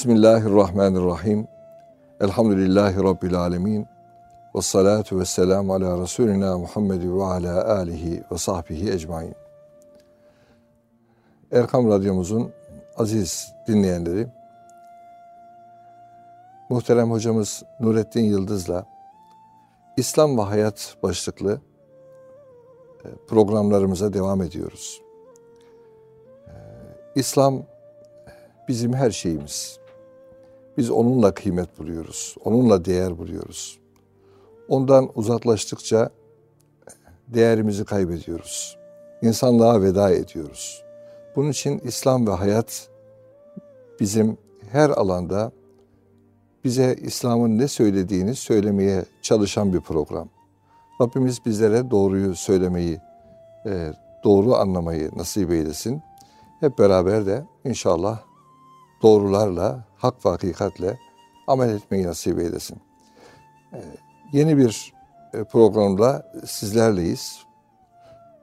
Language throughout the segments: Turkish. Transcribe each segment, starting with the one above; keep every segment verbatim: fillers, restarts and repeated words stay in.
Bismillahirrahmanirrahim. Elhamdülillahi Rabbil alemin. Ve salatu ve selamu ala Resulina Muhammedi ve ala alihi ve sahbihi ecmain. Erkam Radyomuzun aziz dinleyenleri, muhterem hocamız Nurettin Yıldız'la İslam ve Hayat başlıklı programlarımıza devam ediyoruz. İslam bizim her şeyimiz. Biz onunla kıymet buluyoruz, onunla değer buluyoruz. Ondan uzaklaştıkça değerimizi kaybediyoruz. İnsanlığa veda ediyoruz. Bunun için İslam ve hayat bizim her alanda bize İslam'ın ne söylediğini söylemeye çalışan bir program. Rabbimiz bizlere doğruyu söylemeyi, doğru anlamayı nasip eylesin. Hep beraber de inşallah doğrularla, hak ve hakikatle amel etmeyi nasip eylesin. Yeni bir programla sizlerleyiz.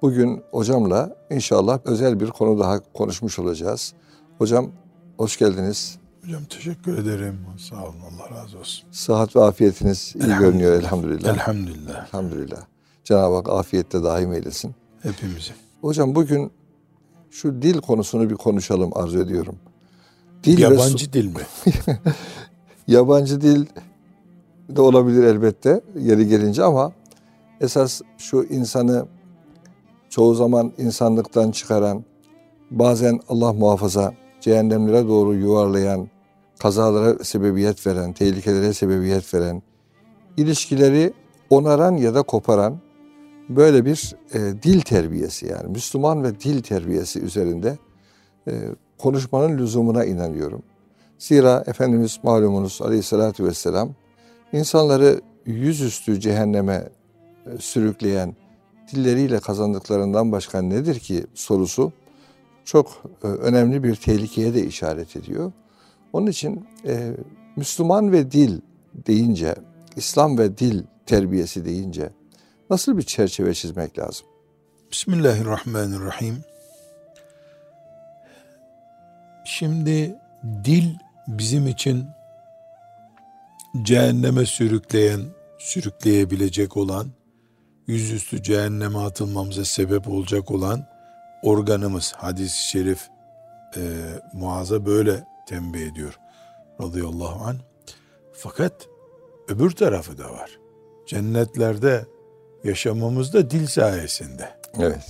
Bugün hocamla inşallah özel bir konu daha konuşmuş olacağız. Hocam hoş geldiniz. Hocam teşekkür ederim. Sağ olun, Allah razı olsun. Sıhhat ve afiyetiniz iyi görünüyor elhamdülillah. Elhamdülillah. Elhamdülillah. Cenab-ı Hak afiyette daim eylesin. Hepimize. Hocam bugün şu dil konusunu bir konuşalım arzu ediyorum. Dil Yabancı ve... dil mi? Yabancı dil de olabilir elbette yeri gelince ama esas şu insanı çoğu zaman insanlıktan çıkaran, bazen Allah muhafaza cehennemlere doğru yuvarlayan, kazalara sebebiyet veren, tehlikelere sebebiyet veren, ilişkileri onaran ya da koparan böyle bir e, dil terbiyesi yani Müslüman ve dil terbiyesi üzerinde e, konuşmanın lüzumuna inanıyorum. Zira Efendimiz malumunuz aleyhissalatü vesselam insanları yüzüstü cehenneme e, sürükleyen dilleriyle kazandıklarından başka nedir ki sorusu çok e, önemli bir tehlikeye de işaret ediyor. Onun için e, Müslüman ve dil deyince, İslam ve dil terbiyesi deyince nasıl bir çerçeve çizmek lazım? Bismillahirrahmanirrahim. Şimdi dil bizim için cehenneme sürükleyen, sürükleyebilecek olan, yüzüstü cehenneme atılmamıza sebep olacak olan organımız. Hadis-i şerif e, Muaz'a böyle tembih ediyor. Radıyallahu anh. Fakat öbür tarafı da var. Cennetlerde yaşamamız da dil sayesinde. Evet.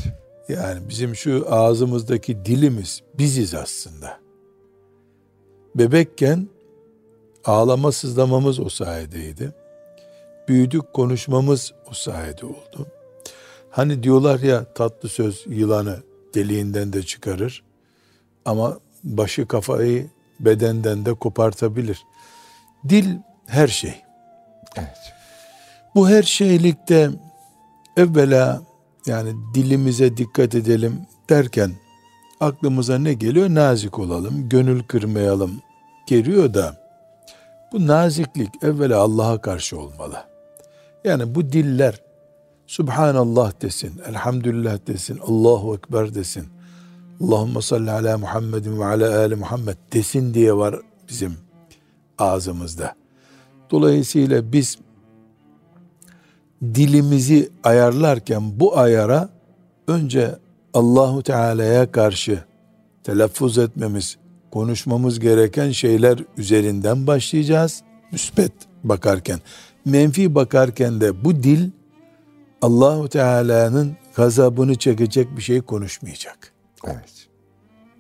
Yani bizim şu ağzımızdaki dilimiz biziz aslında. Bebekken ağlama sızlamamız o sayedeydi. Büyüdük konuşmamız o sayede oldu. Hani diyorlar ya tatlı söz yılanı deliğinden de çıkarır. Ama başı kafayı bedenden de kopartabilir. Dil her şey. Evet. Bu her şeylikte evvela yani dilimize dikkat edelim derken aklımıza ne geliyor? Nazik olalım, gönül kırmayalım geliyor da bu naziklik evvela Allah'a karşı olmalı. Yani bu diller Subhanallah desin, Elhamdülillah desin, Allahu Ekber desin, Allahümme salli ala Muhammedin ve ala ali Muhammed desin diye var bizim ağzımızda. Dolayısıyla biz dilimizi ayarlarken bu ayara önce Allahu Teala'ya karşı telaffuz etmemiz, konuşmamız gereken şeyler üzerinden başlayacağız. Müsbet bakarken, menfi bakarken de bu dil Allahu Teala'nın gazabını çekecek bir şey konuşmayacak. Evet.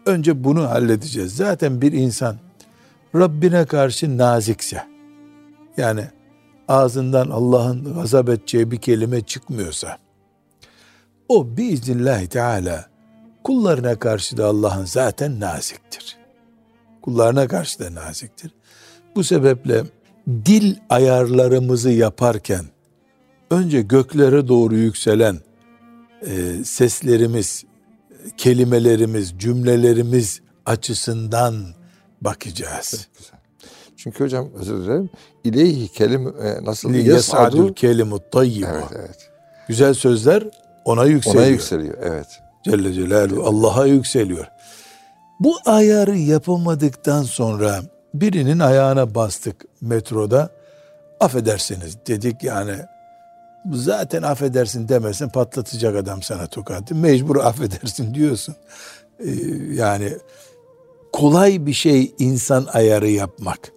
Önce bunu halledeceğiz. Zaten bir insan Rabbine karşı nazikse, yani ağzından Allah'ın gazap edeceği bir kelime çıkmıyorsa, o biiznillahü teala kullarına karşı da Allah'ın zaten naziktir. Kullarına karşı da naziktir. Bu sebeple dil ayarlarımızı yaparken önce göklere doğru yükselen e, seslerimiz, kelimelerimiz, cümlelerimiz açısından bakacağız. Evet, güzel. Çünkü hocam özür dilerim. İleyhi kelim e, nasıl yes'adul kelimut tayyib. Evet, evet. Güzel sözler ona yükseliyor. Ona yükseliyor. Evet. Celle Celaluhu Allah'a yükseliyor. Bu ayarı yapamadıktan sonra birinin ayağına bastık metroda. Affedersiniz dedik yani. Zaten affedersin demesin, patlatacak adam sana tokatı. Mecbur affedersin diyorsun. Ee, yani kolay bir şey insan ayarı yapmak.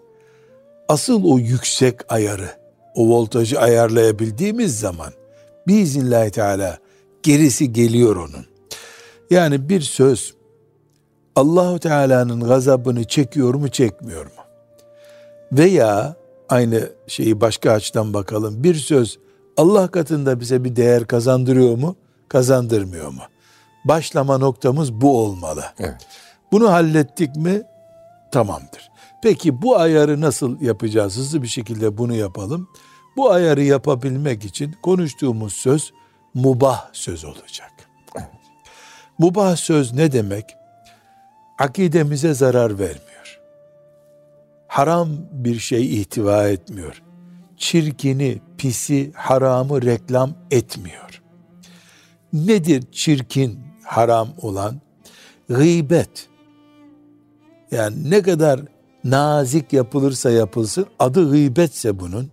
Asıl o yüksek ayarı, o voltajı ayarlayabildiğimiz zaman biiznillahü teala gerisi geliyor onun. Yani bir söz Allahu Teala'nın gazabını çekiyor mu, çekmiyor mu? Veya aynı şeyi başka açıdan bakalım. Bir söz Allah katında bize bir değer kazandırıyor mu, kazandırmıyor mu? Başlama noktamız bu olmalı. Evet. Bunu hallettik mi tamamdır. Peki bu ayarı nasıl yapacağız? Hızlı bir şekilde bunu yapalım. Bu ayarı yapabilmek için konuştuğumuz söz mubah söz olacak. Evet. Mubah söz ne demek? Akidemize zarar vermiyor. Haram bir şey ihtiva etmiyor. Çirkini, pisi, haramı reklam etmiyor. Nedir çirkin, haram olan? Gıybet. Yani ne kadar nazik yapılırsa yapılsın, adı gıybetse bunun,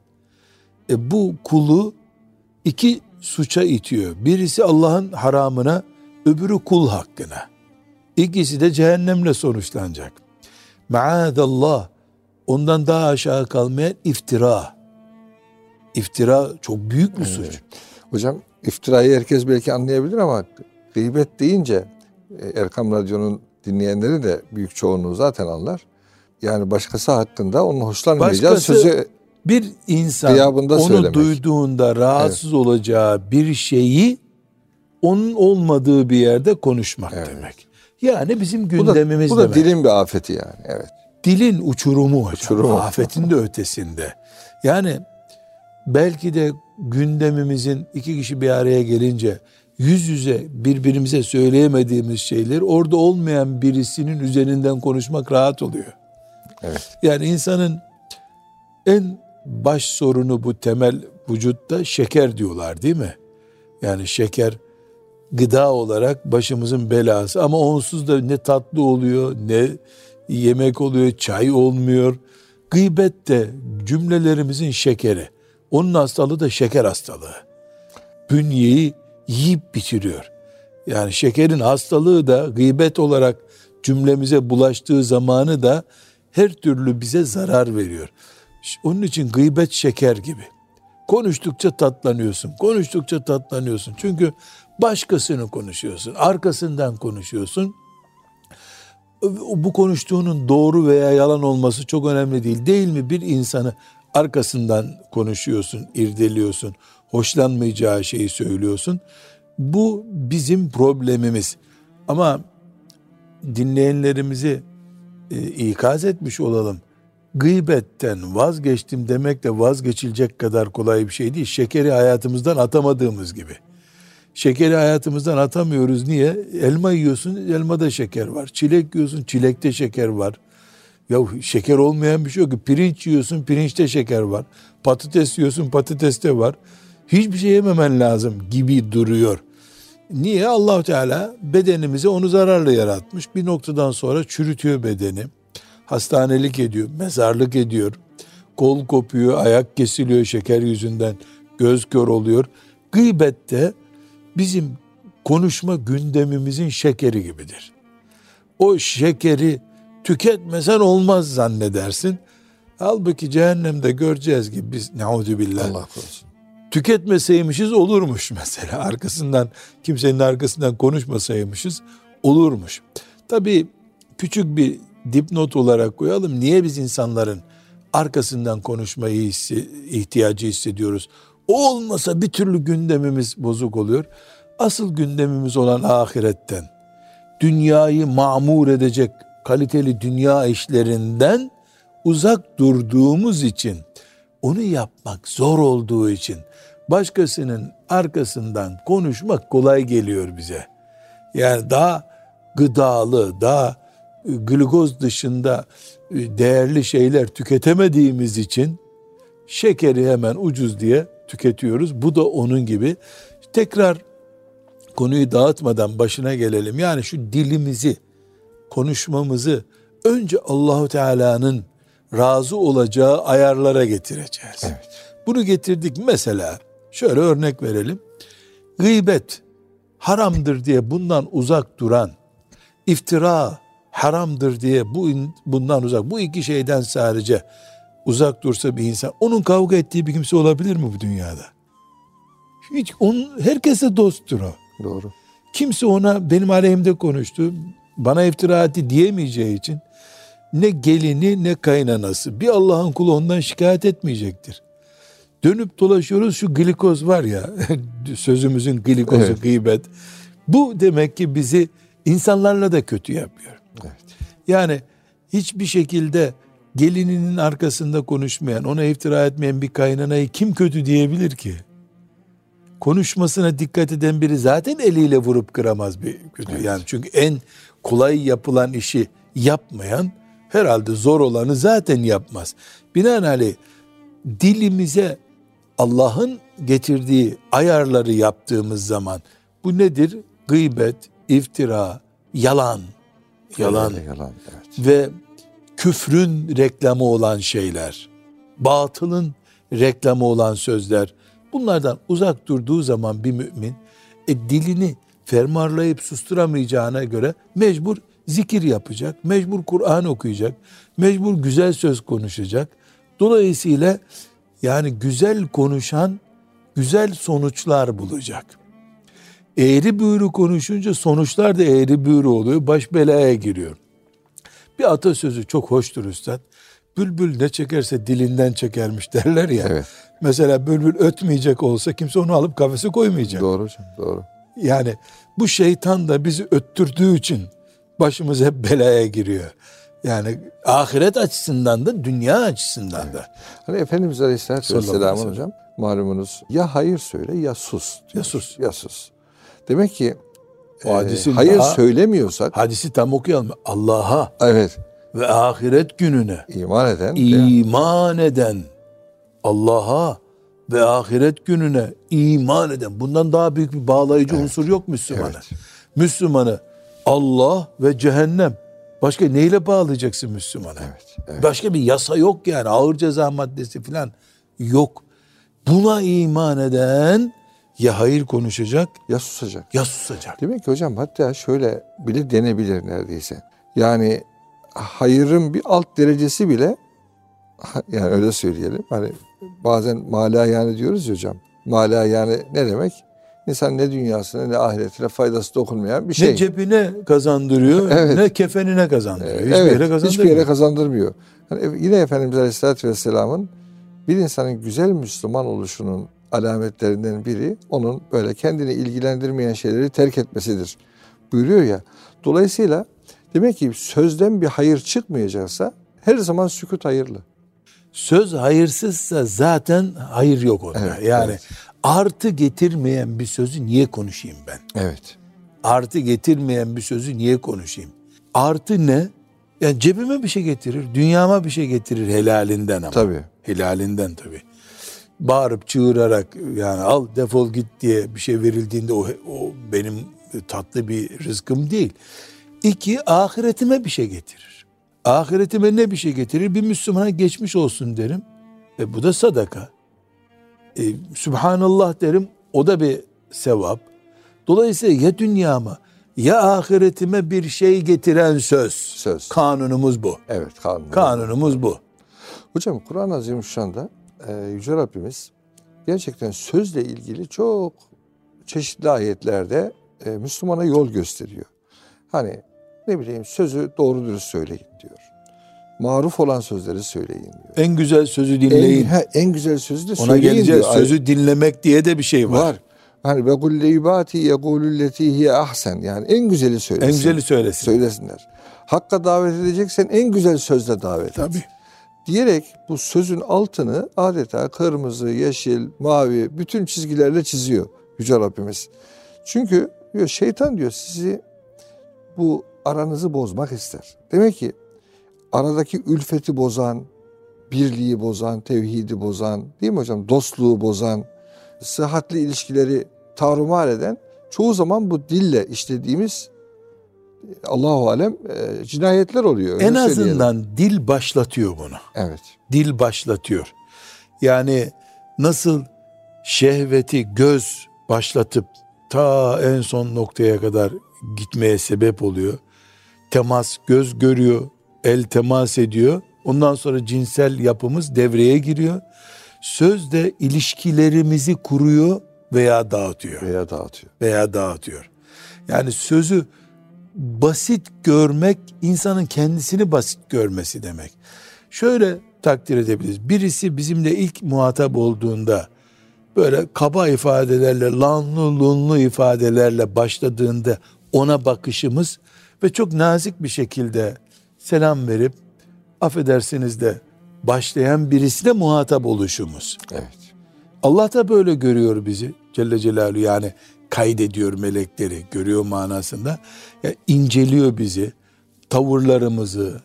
e bu kulu iki suça itiyor. Birisi Allah'ın haramına, öbürü kul hakkına. İkisi de cehennemle sonuçlanacak. Maazallah, ondan daha aşağı kalmayan iftira. İftira çok büyük bir suç. Evet. Hocam iftirayı herkes belki anlayabilir ama gıybet deyince Erkam Radyo'nun dinleyenleri de büyük çoğunluğu zaten anlar. Yani başkası hakkında onun hoşlanmayacağı başkası, sözü bir insan onu söylemek. Duyduğunda rahatsız evet. olacağı bir şeyi onun olmadığı bir yerde konuşmak evet. demek. Yani bizim gündemimiz bu da, bu da demek. Dilin bir afeti yani. Evet. Dilin uçurumu hocam. Uçurumu. Afetin de ötesinde. Yani belki de gündemimizin iki kişi bir araya gelince yüz yüze birbirimize söyleyemediğimiz şeyler orada olmayan birisinin üzerinden konuşmak rahat oluyor. Evet. Yani insanın en baş sorunu bu temel vücutta şeker diyorlar değil mi? Yani şeker gıda olarak başımızın belası ama onsuz da ne tatlı oluyor, ne yemek oluyor, çay olmuyor. Gıybet de cümlelerimizin şekeri. Onun hastalığı da şeker hastalığı. Bünyeyi yiyip bitiriyor. Yani şekerin hastalığı da gıybet olarak cümlemize bulaştığı zamanı da her türlü bize zarar veriyor. Onun için gıybet şeker gibi. Konuştukça tatlanıyorsun, konuştukça tatlanıyorsun. Çünkü başkasını konuşuyorsun, arkasından konuşuyorsun. Bu konuştuğunun doğru veya yalan olması çok önemli değil. Değil mi bir insanı? Arkasından konuşuyorsun, irdeliyorsun, hoşlanmayacağı şeyi söylüyorsun. Bu bizim problemimiz. Ama dinleyenlerimizi e, ikaz etmiş olalım. Gıybetten vazgeçtim demek de vazgeçilecek kadar kolay bir şey değil. Şekeri hayatımızdan atamadığımız gibi. Şekeri hayatımızdan atamıyoruz. Niye? Elma yiyorsun, elmada şeker var. Çilek yiyorsun, çilekte şeker var. Ya şeker olmayan bir şey yok ki. Pirinç yiyorsun, pirinçte şeker var. Patates yiyorsun, patateste var. Hiçbir şey yememen lazım gibi duruyor. Niye? Allah-u Teala bedenimize onu zararlı yaratmış. Bir noktadan sonra çürütüyor bedeni. Hastanelik ediyor, mezarlık ediyor. Kol kopuyor, ayak kesiliyor şeker yüzünden. Göz kör oluyor. Gıybette bizim konuşma gündemimizin şekeri gibidir. O şekeri tüketmesen olmaz zannedersin. Halbuki cehennemde göreceğiz ki biz neudübillah. Allah korusun. Tüketmeseymişiz olurmuş mesela. Arkasından, kimsenin arkasından konuşmasaymışız olurmuş. Tabii küçük bir dipnot olarak koyalım. Niye biz insanların arkasından konuşmayı hissi, ihtiyacı hissediyoruz? O olmasa bir türlü gündemimiz bozuk oluyor. Asıl gündemimiz olan ahiretten, dünyayı mamur edecek kaliteli dünya işlerinden uzak durduğumuz için, onu yapmak zor olduğu için başkasının arkasından konuşmak kolay geliyor bize. Yani daha gıdalı, daha glikoz dışında değerli şeyler tüketemediğimiz için şekeri hemen ucuz diye tüketiyoruz. Bu da onun gibi. Tekrar konuyu dağıtmadan başına gelelim. Yani şu dilimizi, konuşmamızı önce Allahu Teala'nın razı olacağı ayarlara getireceğiz. Evet. Bunu getirdik. Mesela şöyle örnek verelim. Gıybet haramdır diye bundan uzak duran, iftira haramdır diye bu bundan uzak, bu iki şeyden sadece uzak dursa bir insan, onun kavga ettiği bir kimse olabilir mi bu dünyada? Hiç, onun, herkese dosttur o. Doğru. Kimse ona benim aleyhimde konuştu, bana iftira etti diyemeyeceği için ne gelini ne kaynanası, bir Allah'ın kulu ondan şikayet etmeyecektir. Dönüp dolaşıyoruz, şu glikoz var ya, sözümüzün glikozu, evet, gıybet. Bu demek ki bizi insanlarla da kötü yapıyor. Evet. Yani hiçbir şekilde gelininin arkasında konuşmayan, ona iftira etmeyen bir kaynanayı kim kötü diyebilir ki? Konuşmasına dikkat eden biri zaten eliyle vurup kıramaz bir kötü. Evet. Yani çünkü en kolay yapılan işi yapmayan, herhalde zor olanı zaten yapmaz. Binaenaleyh dilimize Allah'ın getirdiği ayarları yaptığımız zaman bu nedir? Gıybet, iftira, yalan, yalan, yalan, yalan, evet, ve küfrün reklamı olan şeyler, batılın reklamı olan sözler, bunlardan uzak durduğu zaman bir mümin e, dilini fermarlayıp susturamayacağına göre mecbur zikir yapacak, mecbur Kur'an okuyacak, mecbur güzel söz konuşacak. Dolayısıyla yani güzel konuşan güzel sonuçlar bulacak. Eğri büğrü konuşunca sonuçlar da eğri büğrü oluyor, baş belaya giriyor. Bir atasözü çok hoştur üstad. Bülbül ne çekerse dilinden çekermiş derler ya. Evet. Mesela bülbül ötmeyecek olsa kimse onu alıp kafese koymayacak. Doğru hocam, doğru. Yani bu şeytan da bizi öttürdüğü için başımız hep belaya giriyor. Yani ahiret açısından da dünya açısından, evet, da. Hani Efendimiz Aleyhisselatü Vesselam'ın hocam malumunuz ya hayır söyle ya sus. Ya sus. Ya sus. Demek ki e, hayır daha, söylemiyorsak. Hadisi tam okuyalım. Allah'a, evet, ve ahiret gününe iman eden, iman eden, Allah'a ve ahiret gününe iman eden, bundan daha büyük bir bağlayıcı, evet, unsur yok Müslüman'a. Evet. Müslüman'ı Allah ve cehennem, başka neyle bağlayacaksın Müslüman'a? Evet, evet. Başka bir yasa yok yani, ağır ceza maddesi falan yok. Buna iman eden ya hayır konuşacak ya susacak. Ya susacak. Demek ki hocam hatta şöyle bile denebilir neredeyse. Yani hayırın bir alt derecesi bile, yani öyle söyleyelim. Hani bazen mala yani diyoruz ya hocam. Mala yani ne demek? İnsan ne dünyasına ne ahiretine faydası dokunmayan bir şey. Ne cebine kazandırıyor, evet, ne kefenine kazandırıyor. Hiçbir, evet, yere kazandırmıyor. Hiçbir yere kazandırmıyor. Yani yine Efendimiz Aleyhisselatü Vesselam'ın bir insanın güzel Müslüman oluşunun alametlerinden biri onun böyle kendini ilgilendirmeyen şeyleri terk etmesidir buyuruyor ya. Dolayısıyla demek ki sözden bir hayır çıkmayacaksa her zaman sükut hayırlı. Söz hayırsızsa zaten hayır yok orada. Evet, yani, evet, artı getirmeyen bir sözü niye konuşayım ben? Evet. Artı getirmeyen bir sözü niye konuşayım? Artı ne? Yani cebime bir şey getirir, dünyama bir şey getirir helalinden ama. Tabii. Helalinden tabii. Bağırıp çığırarak yani al defol git diye bir şey verildiğinde o, o benim tatlı bir rızkım değil. İki, ahiretime bir şey getirir. Ahiretime ne bir şey getirir? Bir Müslümana geçmiş olsun derim. E bu da sadaka. E, Sübhanallah derim. O da bir sevap. Dolayısıyla ya dünyama ya ahiretime bir şey getiren söz. Söz. Kanunumuz bu. Evet, kanunumuz. Kanunumuz bu. Hocam Kur'an-ı Azimüşşan'da e, Yüce Rabbimiz gerçekten sözle ilgili çok çeşitli ayetlerde e, Müslümana yol gösteriyor. Hani ne bileyim sözü doğru dürüst söyleyin diyor. Maruf olan sözleri söyleyin diyor. En güzel sözü dinleyin. En, he, en güzel sözü de ona söyleyin geleceğiz diyor. Sözü dinlemek diye de bir şey var. Var. Hani ve kulle ibati yekulülleti hiye ahsen. Yani en güzeli söylesin. En güzeli söylesin. Söylesinler. Hakka davet edeceksen en güzel sözle davet Tabii. et. Tabii. Diyerek bu sözün altını adeta kırmızı, yeşil, mavi bütün çizgilerle çiziyor Yüce Rabbimiz. Çünkü diyor şeytan diyor sizi bu aranızı bozmak ister. Demek ki aradaki ülfeti bozan, birliği bozan, tevhidi bozan, değil mi hocam? Dostluğu bozan, sıhhatli ilişkileri tarumar eden çoğu zaman bu dille işlediğimiz Allahu alem e, cinayetler oluyor. En azından söyleyelim. Dil başlatıyor bunu. Evet. Dil başlatıyor. Yani nasıl şehveti göz başlatıp ta en son noktaya kadar gitmeye sebep oluyor. Temas, göz görüyor, el temas ediyor. Ondan sonra cinsel yapımız devreye giriyor. Söz de ilişkilerimizi kuruyor veya dağıtıyor. Veya dağıtıyor. Veya dağıtıyor. Yani sözü basit görmek, insanın kendisini basit görmesi demek. Şöyle takdir edebiliriz. Birisi bizimle ilk muhatap olduğunda böyle kaba ifadelerle, lanlı lunlu ifadelerle başladığında ona bakışımız ve çok nazik bir şekilde selam verip affedersiniz de başlayan birisiyle muhatap oluşumuz. Evet. Allah da böyle görüyor bizi Celle Celaluhu, yani kaydediyor melekleri, görüyor manasında. Yani inceliyor bizi, tavırlarımızı,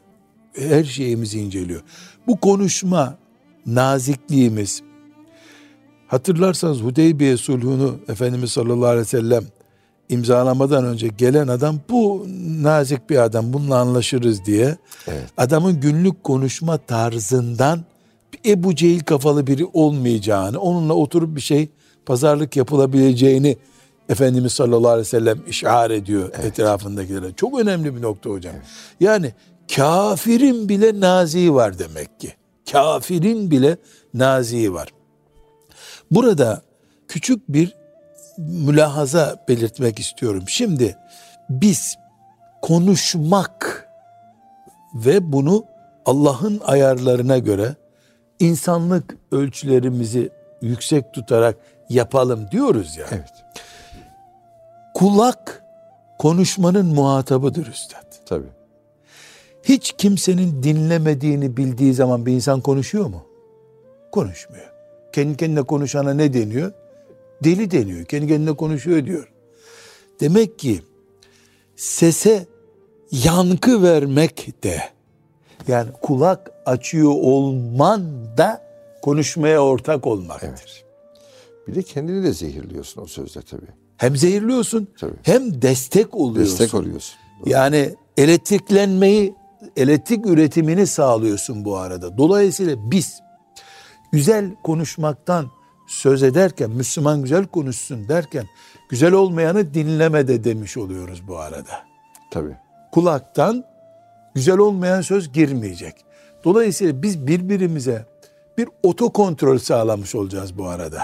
her şeyimizi inceliyor. Bu konuşma nazikliğimiz, hatırlarsanız Hudeybiye sulhunu Efendimiz sallallahu aleyhi ve sellem imzalamadan önce gelen adam, bu nazik bir adam, bununla anlaşırız diye, evet, adamın günlük konuşma tarzından Ebu Cehil kafalı biri olmayacağını, onunla oturup bir şey, pazarlık yapılabileceğini Efendimiz sallallahu aleyhi ve sellem işaret ediyor, evet, etrafındakilere. Çok önemli bir nokta hocam. Evet. Yani kafirin bile naziği var demek ki. Kafirin bile naziği var. Burada küçük bir mülahaza belirtmek istiyorum. Şimdi biz konuşmak ve bunu Allah'ın ayarlarına göre insanlık ölçülerimizi yüksek tutarak yapalım diyoruz ya. Yani. Evet. Kulak konuşmanın muhatabıdır üstad. Tabii. Hiç kimsenin dinlemediğini bildiği zaman bir insan konuşuyor mu? Konuşmuyor. Kendi kendine konuşana ne deniyor? Deli deniyor. Kendi kendine konuşuyor diyor. Demek ki sese yankı vermek de, yani kulak açıyor olman da konuşmaya ortak olmaktır. Evet. Bir de kendini de zehirliyorsun o sözle tabii. Hem zehirliyorsun, tabii, hem destek oluyorsun. Destek oluyorsun. Doğru. Yani elektriklenmeyi, elektrik üretimini sağlıyorsun bu arada. Dolayısıyla biz güzel konuşmaktan söz ederken, Müslüman güzel konuşsun derken, güzel olmayanı dinleme de demiş oluyoruz bu arada. Tabii. Kulaktan güzel olmayan söz girmeyecek. Dolayısıyla biz birbirimize bir otokontrol sağlamış olacağız bu arada.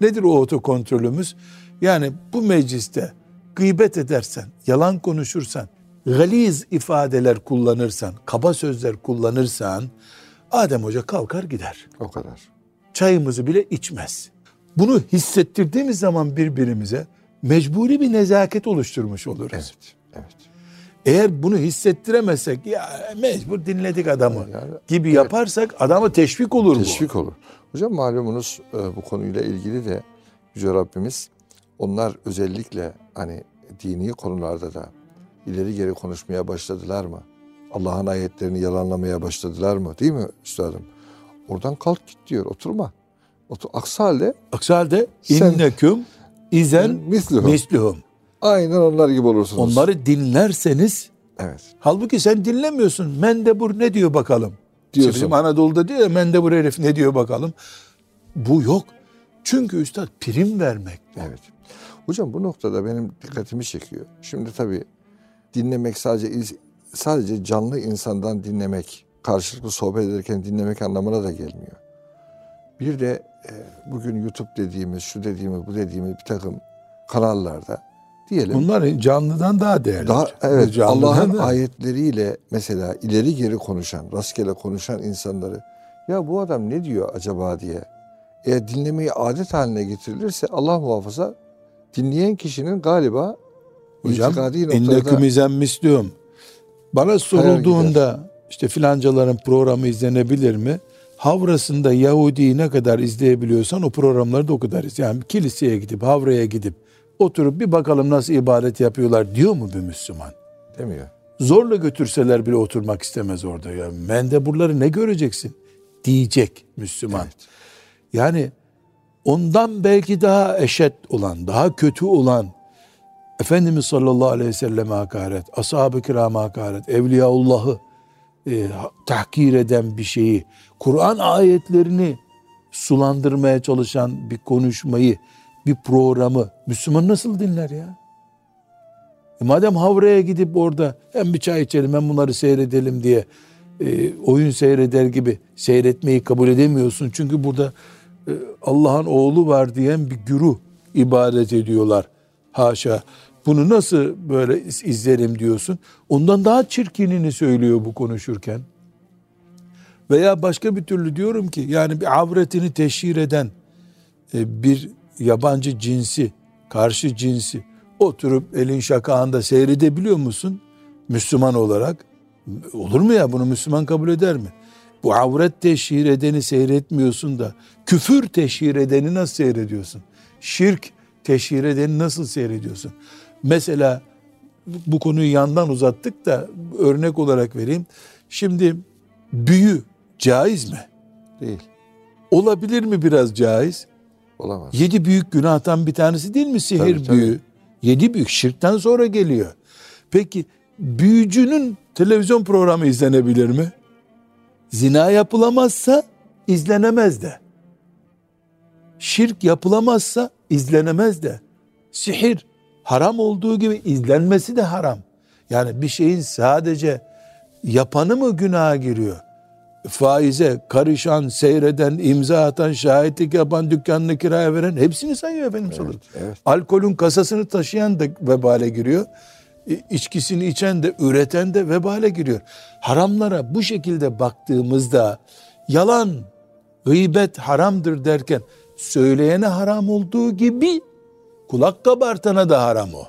Nedir o otokontrolümüz? Yani bu mecliste gıybet edersen, yalan konuşursan, galiz ifadeler kullanırsan, kaba sözler kullanırsan, Adem Hoca kalkar gider. O kadar. Çayımızı bile içmez. Bunu hissettirdiğimiz zaman birbirimize mecburi bir nezaket oluşturmuş oluruz. Evet, evet. Eğer bunu hissettiremezsek, ya mecbur dinledik adamı yani, gibi evet, yaparsak adama teşvik olur teşvik bu. Teşvik olur. Hocam malumunuz bu konuyla ilgili de Yüce Rabbimiz, onlar özellikle hani dini konularda da ileri geri konuşmaya başladılar mı? Allah'ın ayetlerini yalanlamaya başladılar mı? Değil mi üstadım? Oradan kalk git diyor, oturma. Otur, aksi halde aksi halde inneküm izen mislühüm. mislühüm. Aynen onlar gibi olursunuz. Onları dinlerseniz, evet. Halbuki sen dinlemiyorsun. Mendebur ne diyor bakalım? Diyorsun. Bizim Anadolu'da diyor ya, mendebur herif ne diyor bakalım? Bu yok. Çünkü üstad prim vermek. Evet. Hocam bu noktada benim dikkatimi çekiyor. Şimdi tabii dinlemek sadece sadece canlı insandan dinlemek, karşılıklı sohbet ederken dinlemek anlamına da gelmiyor. Bir de bugün YouTube dediğimiz, şu dediğimiz, bu dediğimiz bir takım kanallarda diyelim. Bunlar canlıdan daha değerli. Daha, evet, Allah'ın ayetleriyle mesela ileri geri konuşan, rastgele konuşan insanları, ya bu adam ne diyor acaba diye, eğer dinlemeyi adet haline getirilirse Allah muhafaza, dinleyen kişinin galiba hocam, itikadi noktada... İnneküm izen mislühüm. Bana sorulduğunda işte filancaların programı izlenebilir mi? Havrasında Yahudi'yi ne kadar izleyebiliyorsan o programları da o kadar izle. Yani kiliseye gidip, havraya gidip oturup bir bakalım nasıl ibadet yapıyorlar diyor mu bir Müslüman? Demiyor. Zorla götürseler bile oturmak istemez orada. Ya mendeburları ne göreceksin diyecek Müslüman. Evet. Yani ondan belki daha eşit olan, daha kötü olan, Efendimiz sallallahu aleyhi ve selleme hakaret, ashab-ı kirama hakaret, Evliyaullah'ı e, tahkir eden bir şeyi, Kur'an ayetlerini sulandırmaya çalışan bir konuşmayı, bir programı Müslüman nasıl dinler ya? E madem Havre'ye gidip orada hem bir çay içelim hem bunları seyredelim diye e, oyun seyreder gibi seyretmeyi kabul edemiyorsun. Çünkü burada e, Allah'ın oğlu var diyen bir güruh ibadet ediyorlar. Haşa. Bunu nasıl böyle izlerim diyorsun. Ondan daha çirkinini söylüyor bu konuşurken. Veya başka bir türlü diyorum ki yani bir avretini teşhir eden e, bir yabancı cinsi, karşı cinsi oturup elin şakağında seyredebiliyor musun Müslüman olarak? Olur mu ya, bunu Müslüman kabul eder mi? Bu avret teşhir edeni seyretmiyorsun da küfür teşhir edeni nasıl seyrediyorsun? Şirk teşhir edeni nasıl seyrediyorsun? Mesela bu konuyu yandan uzattık da örnek olarak vereyim. Şimdi büyü caiz mi? Değil. Olabilir mi biraz caiz? Olamaz. Yedi büyük günahtan bir tanesi değil mi sihir, tabii, büyü? Tabii. Yedi büyük şirkten sonra geliyor. Peki büyücünün televizyon programı izlenebilir mi? Zina yapılamazsa izlenemez de. Şirk yapılamazsa izlenemez de. Sihir haram olduğu gibi izlenmesi de haram. Yani bir şeyin sadece yapanı mı günaha giriyor? Faize karışan, seyreden, imza atan, şahitlik yapan, dükkanını kiraya veren hepsini sayıyor efendim. Evet, evet. Alkolün kasasını taşıyan da vebale giriyor. İçkisini içen de, üreten de vebale giriyor. Haramlara bu şekilde baktığımızda yalan, gıybet haramdır derken söyleyene haram olduğu gibi kulak kabartana da haram o.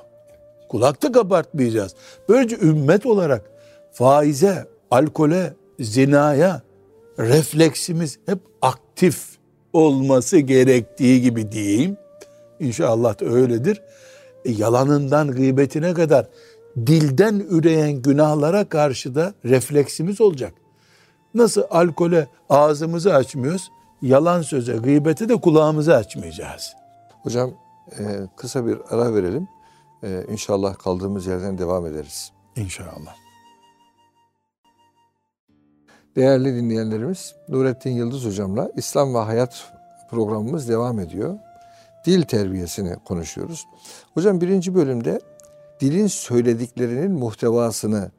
Kulakta kabartmayacağız. Böylece ümmet olarak faize, alkole, zinaya refleksimiz hep aktif olması gerektiği gibi diyeyim. İnşallah da öyledir. E, yalanından gıybetine kadar dilden üreyen günahlara karşı da refleksimiz olacak. Nasıl alkole ağzımızı açmıyoruz, yalan söze, gıybete de kulağımızı açmayacağız. Hocam e, kısa bir ara verelim. E, İnşallah kaldığımız yerden devam ederiz. İnşallah. Değerli dinleyenlerimiz, Nurettin Yıldız hocamla İslam ve Hayat programımız devam ediyor. Dil terbiyesini konuşuyoruz. Hocam birinci bölümde dilin söylediklerinin muhtevasını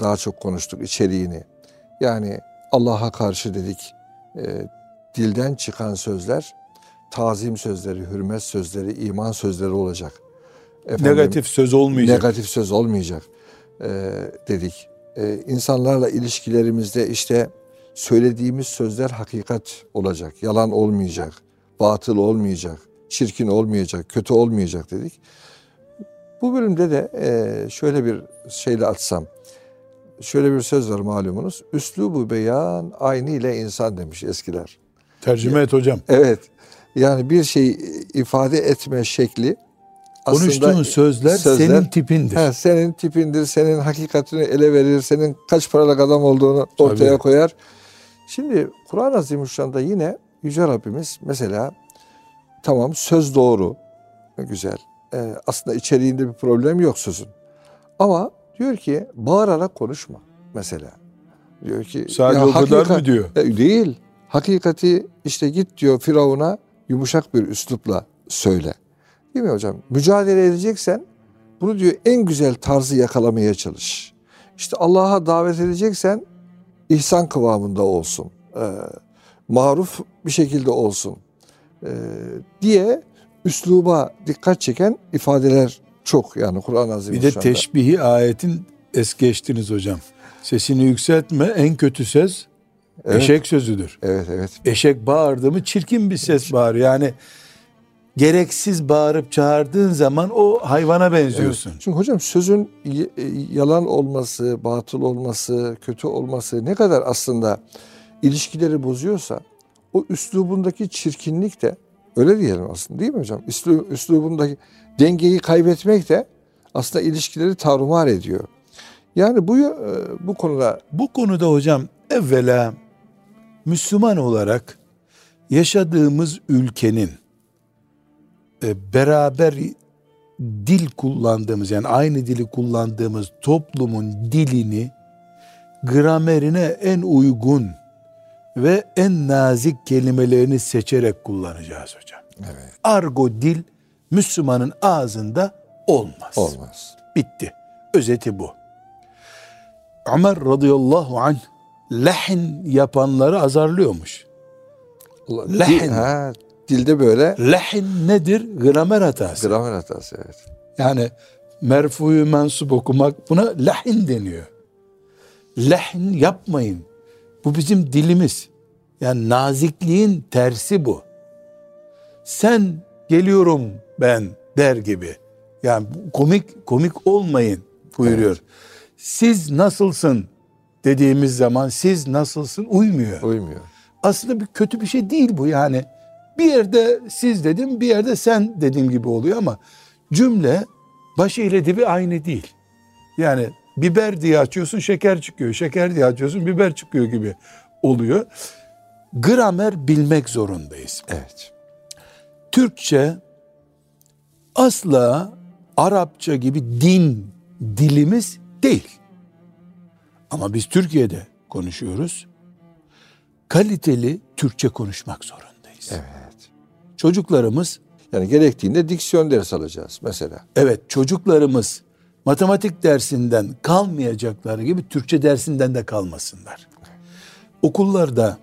daha çok konuştuk, içeriğini. Yani Allah'a karşı dedik, e, dilden çıkan sözler, tazim sözleri, hürmet sözleri, iman sözleri olacak. Efendim, negatif söz olmayacak. Negatif söz olmayacak e, dedik. Ee, insanlarla ilişkilerimizde işte söylediğimiz sözler hakikat olacak, yalan olmayacak, batıl olmayacak, çirkin olmayacak, kötü olmayacak dedik. Bu bölümde de e, şöyle bir şeyle açsam, şöyle bir söz var malumunuz, üslubu beyan aynı ile insan demiş eskiler. Tercüme et hocam. Evet, yani bir şey ifade etme şekli. Konuştuğun sözler, sözler senin tipindir. He, senin tipindir, senin hakikatini ele verir, senin kaç paralık adam olduğunu ortaya Tabii. koyar. Şimdi Kur'an-ı Azimüşşan'da yine Yüce Rabbimiz mesela tamam söz doğru, güzel. Ee, aslında içeriğinde bir problem yok sözün. Ama diyor ki bağırarak konuşma mesela. Diyor ki sadece o kadar mı diyor? E, değil. Hakikati işte git diyor Firavun'a yumuşak bir üslupla söyle. Değil mi hocam? Mücadele edeceksen bunu diyor en güzel tarzı yakalamaya çalış. İşte Allah'a davet edeceksen ihsan kıvamında olsun. E, maruf bir şekilde olsun. E, diye üsluba dikkat çeken ifadeler çok yani Kur'an-ı Azimüşşan'da. Bir de teşbihi ayetin es geçtiniz hocam. Sesini yükseltme, en kötü ses evet. eşek sözüdür. Evet evet. Eşek bağırdı mı çirkin bir ses bağırıyor. Yani gereksiz bağırıp çağırdığın zaman o hayvana benziyorsun. Evet. Çünkü hocam sözün yalan olması, batıl olması, kötü olması ne kadar aslında ilişkileri bozuyorsa o üslubundaki çirkinlik de öyle diyelim aslında değil mi hocam? Üslubundaki dengeyi kaybetmek de aslında ilişkileri tarumar ediyor. Yani bu bu konuda... Bu konuda hocam evvela Müslüman olarak yaşadığımız ülkenin beraber dil kullandığımız, yani aynı dili kullandığımız toplumun dilini gramerine en uygun ve en nazik kelimelerini seçerek kullanacağız hocam. Evet. Argo dil Müslümanın ağzında olmaz. Olmaz. Bitti. Özeti bu. Ömer radıyallahu anh lehin yapanları azarlıyormuş. Lehin. Ha, dilde böyle. Lehin nedir? Gramer hatası. Gramer hatası, evet. Yani merfuyu mensup okumak, buna lehin deniyor. Lehin yapmayın. Bu bizim dilimiz. Yani nazikliğin tersi bu. Sen geliyorum ben der gibi. Yani komik komik olmayın buyuruyor. Evet. Siz nasılsın dediğimiz zaman siz nasılsın uymuyor. Uymuyor. Aslında bir kötü bir şey değil bu yani. Bir yerde siz dedim, bir yerde sen dediğim gibi oluyor ama cümle başı ile dibi aynı değil. Yani biber diye açıyorsun şeker çıkıyor, şeker diye açıyorsun biber çıkıyor gibi oluyor. Gramer bilmek zorundayız. Evet. Türkçe asla Arapça gibi din dilimiz değil. Ama biz Türkiye'de konuşuyoruz. Kaliteli Türkçe konuşmak zorundayız. Evet. Çocuklarımız, yani gerektiğinde diksiyon dersi alacağız mesela. Evet, çocuklarımız matematik dersinden kalmayacakları gibi Türkçe dersinden de kalmasınlar. Okullarda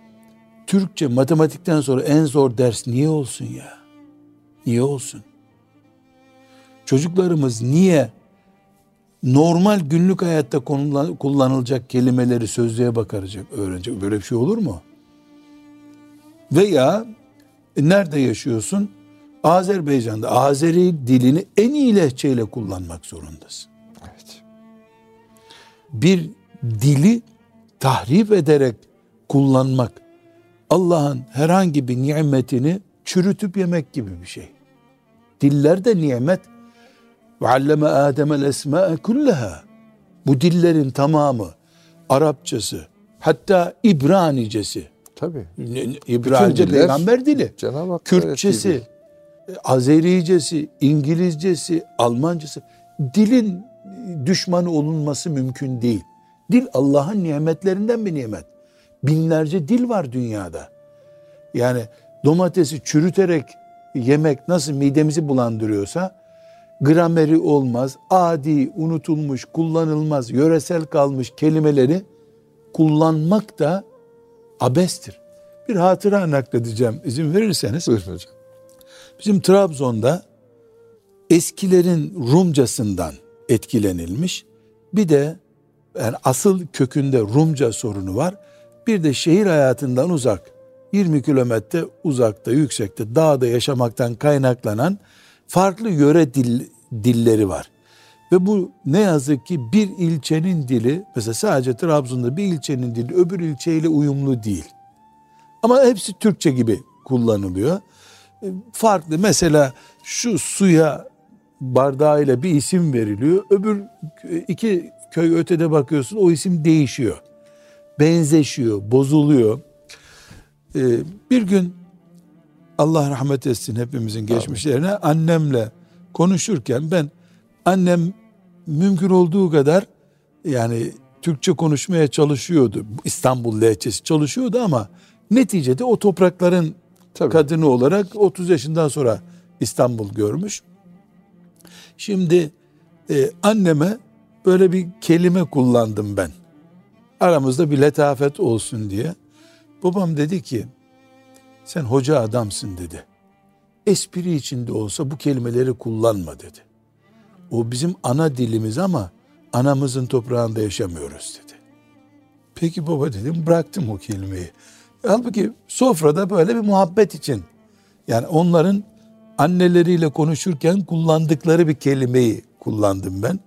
Türkçe matematikten sonra en zor ders niye olsun ya? Niye olsun? Çocuklarımız niye normal günlük hayatta kullanılacak kelimeleri sözlüğe bakacak, öğrenecek? Böyle bir şey olur mu? Veya e, nerede yaşıyorsun? Azerbaycan'da Azeri dilini en iyi lehçeyle kullanmak zorundasın. Evet. Bir dili tahrif ederek kullanmak Allah'ın herhangi bir nimetini çürütüp yemek gibi bir şey. Dillerde nimet. وَعَلَّمَ آدَمَ الْاَسْمَاءَ كُلَّهَا. Bu dillerin tamamı, Arapçası, hatta İbranicesi. Tabii. İbranice peygamber dili. Kürtçesi, Azericesi, İngilizcesi, Almancası. Dilin düşmanı olunması mümkün değil. Dil Allah'ın nimetlerinden bir nimet. Binlerce dil var dünyada. Yani domatesi çürüterek yemek nasıl midemizi bulandırıyorsa, grameri olmaz, adi, unutulmuş, kullanılmaz, yöresel kalmış kelimeleri kullanmak da abestir. Bir hatıra nakledeceğim izin verirseniz. Buyurun hocam. Bizim Trabzon'da eskilerin Rumcasından etkilenilmiş, bir de yani asıl kökünde Rumca sorunu var, bir de şehir hayatından uzak, yirmi kilometre uzakta, yüksekte, dağda yaşamaktan kaynaklanan farklı yöre dil, dilleri var. Ve bu ne yazık ki bir ilçenin dili, mesela sadece Trabzon'da bir ilçenin dili öbür ilçeyle uyumlu değil. Ama hepsi Türkçe gibi kullanılıyor. Farklı, mesela şu suya bardağıyla bir isim veriliyor. Öbür iki köy ötede bakıyorsun o isim değişiyor. Benzeşiyor, bozuluyor. Bir gün Allah rahmet etsin hepimizin geçmişlerine, annemle konuşurken ben, annem mümkün olduğu kadar yani Türkçe konuşmaya çalışıyordu. İstanbul lehçesi çalışıyordu ama neticede o toprakların tabii kadını olarak otuz yaşından sonra İstanbul görmüş. Şimdi e, anneme böyle bir kelime kullandım ben. Aramızda bir letafet olsun diye. Babam dedi ki, sen hoca adamsın dedi. Espri içinde olsa bu kelimeleri kullanma dedi. O bizim ana dilimiz ama anamızın toprağında yaşamıyoruz dedi. Peki baba dedim, bıraktım o kelimeyi. Halbuki sofrada böyle bir muhabbet için, yani onların anneleriyle konuşurken kullandıkları bir kelimeyi kullandım ben.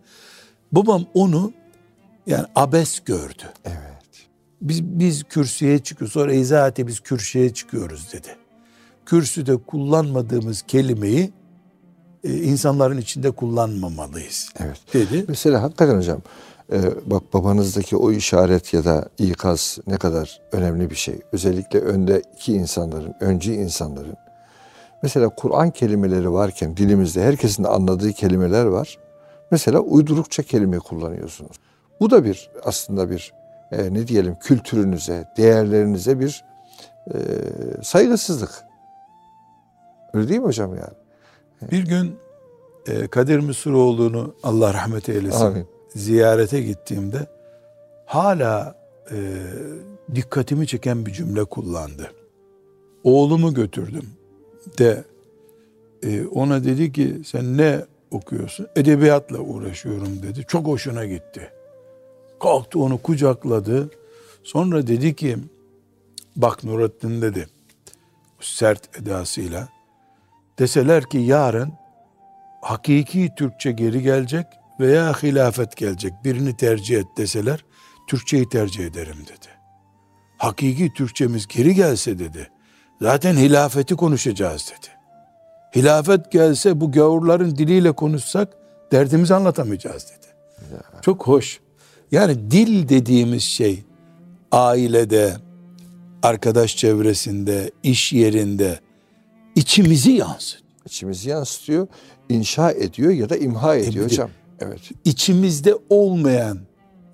Babam onu yani abes gördü. Evet. Biz, biz kürsüye çıkıyoruz. Sonra izahate biz kürsüye çıkıyoruz dedi. Kürsüde kullanmadığımız kelimeyi e, insanların içinde kullanmamalıyız. Evet. Dedi. Mesela hakikaten hocam e, bak babanızdaki o işaret ya da ikaz ne kadar önemli bir şey. Özellikle öndeki insanların, öncü insanların Mesela Kur'an kelimeleri varken dilimizde herkesin anladığı kelimeler var. Mesela uydurukça kelime kullanıyorsunuz. Bu da bir aslında bir e, ne diyelim kültürünüze, değerlerinize bir e, saygısızlık. Öyle değil mi hocam yani? Bir gün e, Kadir Mısıroğlu'nu Allah rahmet eylesin Amin. ziyarete gittiğimde hala e, dikkatimi çeken bir cümle kullandı. Oğlumu götürdüm de e, ona dedi ki sen ne okuyorsun? Edebiyatla uğraşıyorum dedi. Çok hoşuna gitti. Kalktı onu kucakladı. Sonra dedi ki bak Nurettin dedi sert edasıyla deseler ki yarın hakiki Türkçe geri gelecek veya hilafet gelecek birini tercih et deseler Türkçeyi tercih ederim dedi. Hakiki Türkçemiz geri gelse dedi zaten hilafeti konuşacağız dedi. Hilafet gelse bu gavurların diliyle konuşsak derdimizi anlatamayacağız dedi. Ya. Çok hoş. Yani dil dediğimiz şey ailede, arkadaş çevresinde, iş yerinde içimizi yansıtıyor. İçimizi yansıtıyor, inşa ediyor ya da imha ediyor e, hocam. Evet. İçimizde olmayan,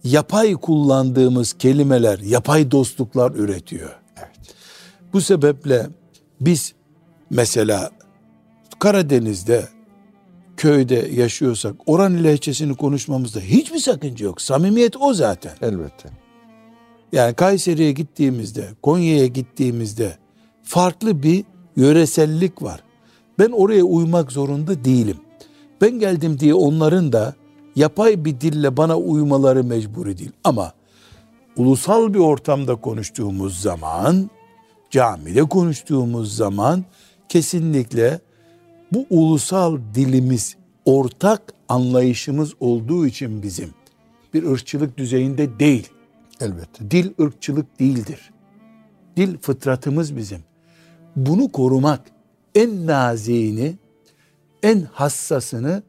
yapay kullandığımız kelimeler, yapay dostluklar üretiyor. Evet. Bu sebeple biz mesela Karadeniz'de köyde yaşıyorsak oranın lehçesini konuşmamızda hiçbir sakınca yok. Samimiyet o zaten. Elbette. Yani Kayseri'ye gittiğimizde, Konya'ya gittiğimizde farklı bir yöresellik var. Ben oraya uymak zorunda değilim. Ben geldim diye onların da yapay bir dille bana uymaları mecburi değil. Ama ulusal bir ortamda konuştuğumuz zaman, camide konuştuğumuz zaman kesinlikle bu ulusal dilimiz, ortak anlayışımız olduğu için bizim bir ırkçılık düzeyinde değil. Elbette. Dil ırkçılık değildir. Dil fıtratımız bizim. Bunu korumak en naziğini, en hassasını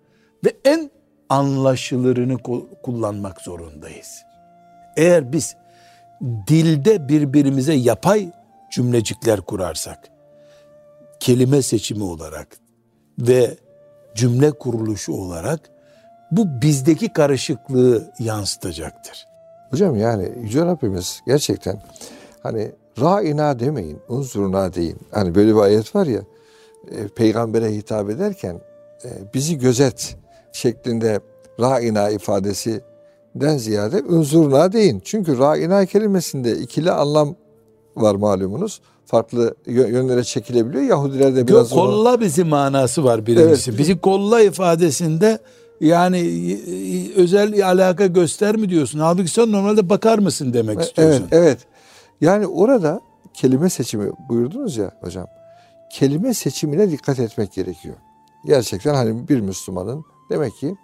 ve en anlaşılırını kullanmak zorundayız. Eğer biz dilde birbirimize yapay cümlecikler kurarsak, kelime seçimi olarak ve cümle kuruluşu olarak bu bizdeki karışıklığı yansıtacaktır. Hocam yani Yüce Rabbimiz gerçekten hani râina demeyin, unzuruna deyin. Hani böyle bir ayet var ya e, peygambere hitap ederken e, bizi gözet şeklinde râina ifadesinden ziyade unzuruna deyin. Çünkü râina kelimesinde ikili anlam var malumunuz. Farklı yönlere çekilebiliyor. Yahudiler de biraz... Yok, kolla onu... bizi manası var birincisi. Evet. Bizi kolla ifadesinde yani özel alaka göster mi diyorsun? Halbuki sen normalde bakar mısın demek istiyorsun. Evet, evet. Yani orada kelime seçimi buyurdunuz ya hocam. Kelime seçimine dikkat etmek gerekiyor. Gerçekten hani bir Müslümanın demek ki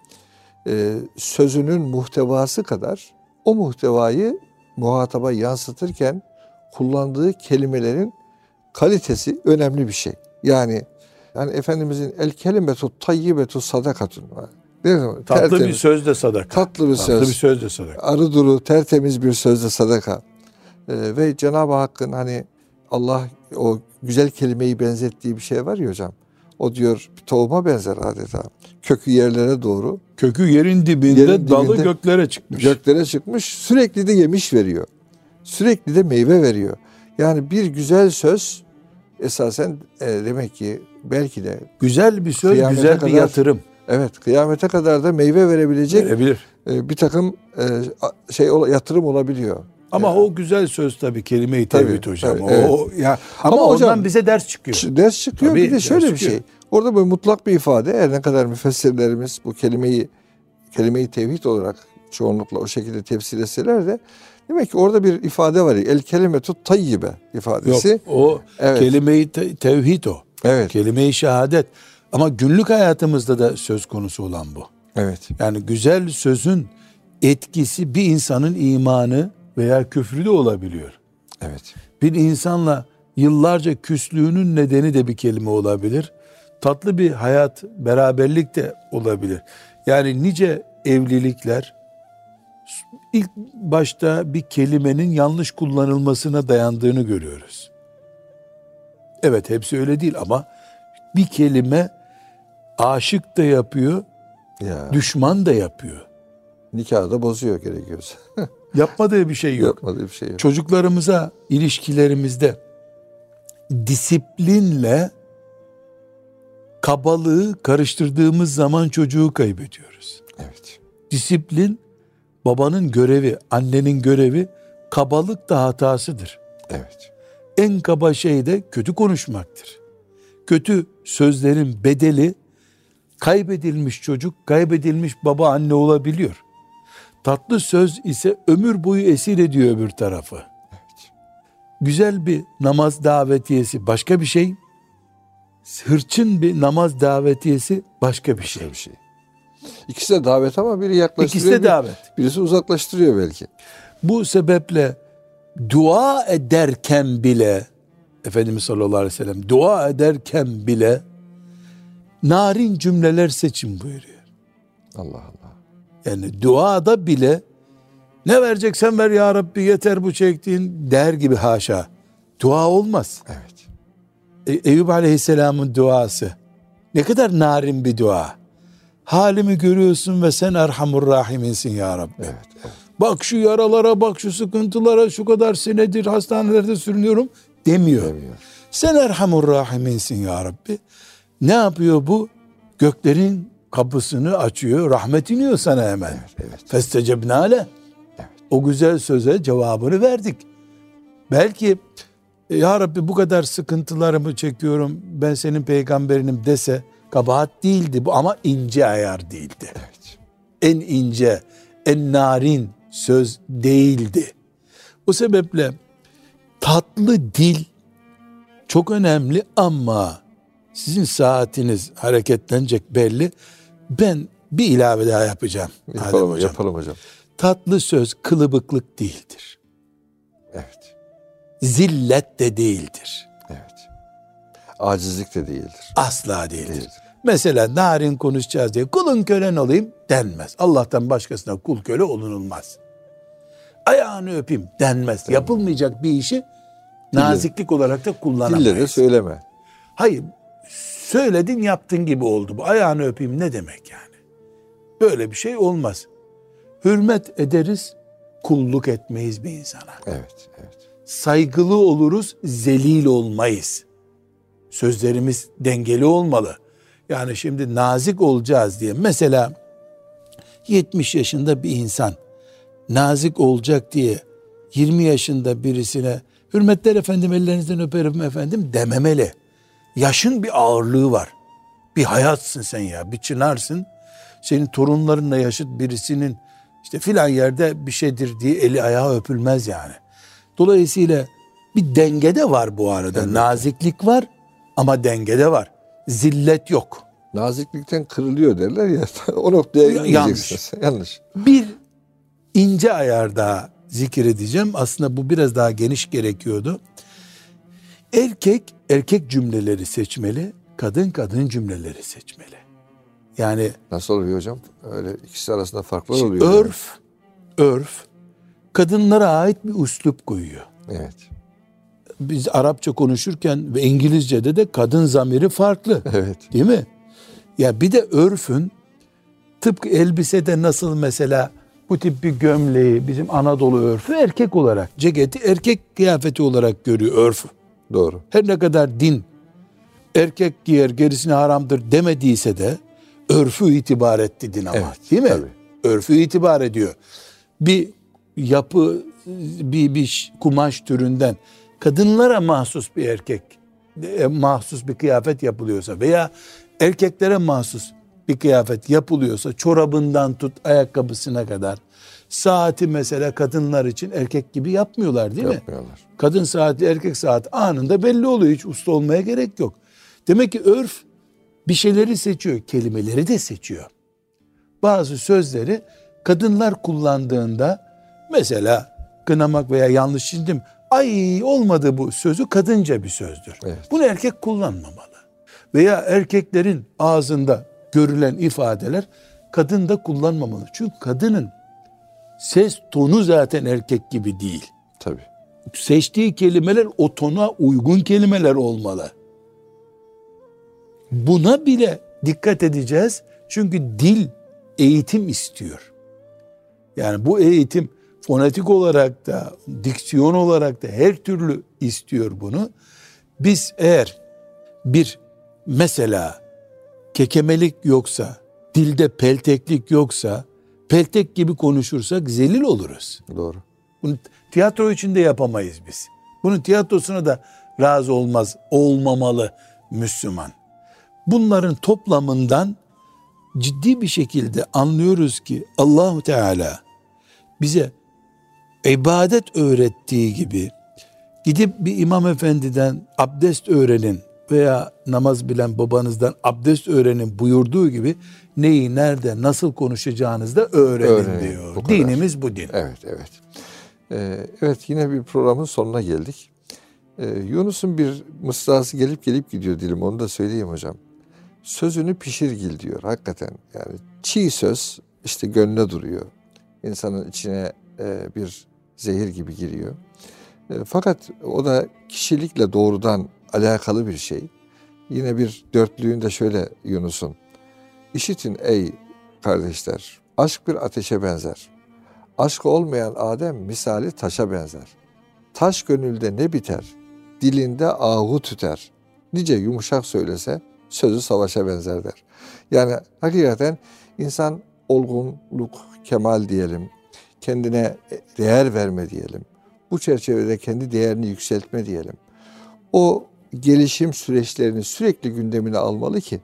sözünün muhtevası kadar o muhtevayı muhataba yansıtırken kullandığı kelimelerin kalitesi önemli bir şey. Yani yani Efendimizin el kelimetu tayyibetu sadakatun. Değil mi? Tatlı tertemiz. bir söz de sadaka. Tatlı bir, Tatlı söz. bir söz de sadaka. Arı duru tertemiz bir söz de sadaka. Ee, ve Cenab-ı Hakk'ın hani Allah o güzel kelimeyi benzettiği bir şey var ya hocam. O diyor tohuma benzer adeta. Kökü yerlere doğru. Kökü yerin dibinde, yerin dalı dibinde, göklere çıkmış. Göklere çıkmış. Sürekli de yemiş veriyor. Sürekli de meyve veriyor. Yani bir güzel söz esasen e, demek ki belki de güzel bir söz, güzel kadar, bir yatırım. Evet, kıyamete kadar da meyve verebilecek Verebilir. E, bir takım e, şey yatırım olabiliyor. Ama yani. O güzel söz tabii kelime-i tevhid hocam. Tabii, evet. o, ya, ama, ama hocam, ondan bize ders çıkıyor. Ders çıkıyor. Tabii, bir de şöyle bir çıkıyor. şey. Orada böyle mutlak bir ifade. Her ne kadar müfessirlerimiz bu kelimeyi kelime-i tevhid olarak çoğunlukla o şekilde tefsir etseler de demek ki orada bir ifade var. El kelimetu tayyibe ifadesi. Yok, o evet. kelime-i tevhid o. Evet. Kelime-i şehadet. Ama günlük hayatımızda da söz konusu olan bu. Evet. Yani güzel sözün etkisi bir insanın imanı veya küfrü de olabiliyor. Evet. Bir insanla yıllarca küslüğünün nedeni de bir kelime olabilir. Tatlı bir hayat, beraberlik de olabilir. Yani nice evlilikler İlk başta bir kelimenin yanlış kullanılmasına dayandığını görüyoruz. Evet, hepsi öyle değil ama bir kelime aşık da yapıyor, ya. Düşman da yapıyor. Nikahı da bozuyor gerekiyorsa. Yapmadığı bir şey yok. Yapmadığı bir şey yok. Çocuklarımıza ilişkilerimizde disiplinle kabalığı karıştırdığımız zaman çocuğu kaybediyoruz. Evet. Disiplin babanın görevi, annenin görevi, kabalık da hatasıdır. Evet. En kaba şey de kötü konuşmaktır. Kötü sözlerin bedeli kaybedilmiş çocuk, kaybedilmiş baba anne olabiliyor. Tatlı söz ise ömür boyu esir ediyor öbür tarafı. Evet. Güzel bir namaz davetiyesi başka bir şey. Hırçın bir namaz davetiyesi başka bir şey. Bir şey. İkisi de davet ama biri yaklaştırıyor. İkisi de davet. Birisi uzaklaştırıyor belki. Bu sebeple dua ederken bile Efendimiz sallallahu aleyhi ve sellem dua ederken bile narin cümleler seçin buyuruyor. Allah Allah. Yani duada bile ne vereceksen ver ya Rabbi yeter bu çektiğin der gibi haşa. Dua olmaz. Evet. E, Eyyub aleyhisselamın duası ne kadar narin bir dua. Halimi görüyorsun ve sen Erhamur Rahim'insin ya Rabbi. Evet, evet. Bak şu yaralara, bak şu sıkıntılara, şu kadar senedir hastanelerde sürünüyorum demiyor. Demiyor. Sen Erhamur Rahim'insin ya Rabbi. Ne yapıyor bu? Göklerin kapısını açıyor. Rahmet iniyor sana hemen. Festecebna le. O güzel söze cevabını verdik. Belki ya Rabbi bu kadar sıkıntılarımı çekiyorum. Ben senin peygamberinim dese kabahat değildi bu ama ince ayar değildi. Evet. En ince, en narin söz değildi. O sebeple tatlı dil çok önemli ama sizin saatiniz hareketlenecek belli. Ben bir ilave daha yapacağım. Yapalım hocam. Yapalım hocam. Tatlı söz kılıbıklık değildir. Evet. Zillet de değildir. Evet. Acizlik de değildir. Asla değildir. değildir. Mesela narin konuşacağız diye kulun kölen olayım denmez. Allah'tan başkasına kul köle olunulmaz. Ayağını öpeyim denmez. Tamam. Yapılmayacak bir işi naziklik olarak da kullanamayız. Dilleri söyleme. Hayır. Söyledin yaptın gibi oldu bu. Ayağını öpeyim ne demek yani? Böyle bir şey olmaz. Hürmet ederiz, kulluk etmeyiz bir insana. Evet, evet. Saygılı oluruz, zelil olmayız. Sözlerimiz dengeli olmalı. Yani şimdi nazik olacağız diye. Mesela yetmiş yaşında bir insan nazik olacak diye yirmi yaşında birisine hürmetler efendim ellerinizden öperim efendim dememeli. Yaşın bir ağırlığı var. Bir hayatsın sen ya, bir çınarsın. Senin torunlarınla yaşıt birisinin işte filan yerde bir şeydir diye eli ayağı öpülmez yani. Dolayısıyla bir dengede var bu arada. Evet. Naziklik var ama dengede var. Zillet yok. Naziklikten kırılıyor derler ya. O noktaya gideceksiniz. Yanlış. Yanlış. Bir ince ayar daha zikredeceğim. Aslında bu biraz daha geniş gerekiyordu. Erkek, erkek cümleleri seçmeli, kadın kadın cümleleri seçmeli. Yani nasıl oluyor hocam? Öyle ikisi arasında farklar işte oluyor. Örf, yani. Örf, kadınlara ait bir üslup koyuyor. Evet. Biz Arapça konuşurken ve İngilizce'de de kadın zamiri farklı. Evet. Değil mi? Ya bir de örfün, tıpkı elbisede nasıl mesela bu tip bir gömleği, bizim Anadolu örfü erkek olarak, ceketi erkek kıyafeti olarak görüyor örfü. Doğru. Her ne kadar din erkek giyer gerisine haramdır demediyse de örfü itibar etti din ama evet, değil mi? Tabii. Örfü itibar ediyor. Bir yapı bir, bir kumaş türünden kadınlara mahsus bir erkek mahsus bir kıyafet yapılıyorsa veya erkeklere mahsus bir kıyafet yapılıyorsa çorabından tut ayakkabısına kadar saati mesela kadınlar için erkek gibi yapmıyorlar değil mi? Yapmıyorlar. Kadın saati erkek saati anında belli oluyor. Hiç usta olmaya gerek yok. Demek ki örf bir şeyleri seçiyor. Kelimeleri de seçiyor. Bazı sözleri kadınlar kullandığında mesela kınamak veya yanlış çizdim. Ay olmadı bu sözü kadınca bir sözdür. Evet. Bunu erkek kullanmamalı. Veya erkeklerin ağzında görülen ifadeler kadın da kullanmamalı. Çünkü kadının ses tonu zaten erkek gibi değil. Tabii. Seçtiği kelimeler o tona uygun kelimeler olmalı. Buna bile dikkat edeceğiz. Çünkü dil eğitim istiyor. Yani bu eğitim fonetik olarak da, diksiyon olarak da her türlü istiyor bunu. Biz eğer bir mesela kekemelik yoksa, dilde pelteklik yoksa, peltek gibi konuşursak zelil oluruz. Doğru. Bunu tiyatro için de yapamayız biz. Bunun tiyatrosuna da razı olmaz, olmamalı Müslüman. Bunların toplamından ciddi bir şekilde anlıyoruz ki Allahu Teala bize ibadet öğrettiği gibi gidip bir imam efendiden abdest öğrenin veya namaz bilen babanızdan abdest öğrenin buyurduğu gibi neyi, nerede, nasıl konuşacağınızı da öğrenin, öğrenin diyor. Bu dinimiz bu din. Evet, evet. Ee, evet, yine bir programın sonuna geldik. Ee, Yunus'un bir mısrası gelip gelip gidiyor dilim, onu da söyleyeyim hocam. Sözünü pişirgil diyor hakikaten. Yani çiğ söz işte gönlüne duruyor. İnsanın içine e, bir zehir gibi giriyor. E, fakat o da kişilikle doğrudan alakalı bir şey. Yine bir dörtlüğünde şöyle Yunus'un. İşitin ey kardeşler, aşk bir ateşe benzer. Aşk olmayan Adem misali taşa benzer. Taş gönülde ne biter? Dilinde ahu tüter. Nice yumuşak söylese sözü savaşa benzer der. Yani hakikaten insan olgunluk, kemal diyelim, kendine değer verme diyelim. Bu çerçevede kendi değerini yükseltme diyelim. O gelişim süreçlerini sürekli gündemine almalı ki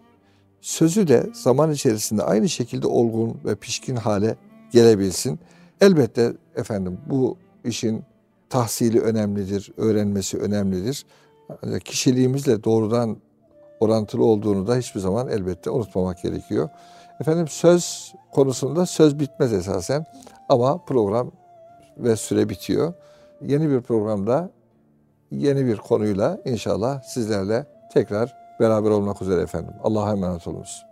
sözü de zaman içerisinde aynı şekilde olgun ve pişkin hale gelebilsin. Elbette efendim bu işin tahsili önemlidir, öğrenmesi önemlidir. Kişiliğimizle doğrudan orantılı olduğunu da hiçbir zaman elbette unutmamak gerekiyor. Efendim söz konusunda söz bitmez esasen ama program ve süre bitiyor. Yeni bir programda yeni bir konuyla inşallah sizlerle tekrar beraber olmak üzere efendim. Allah'a emanet olunuz.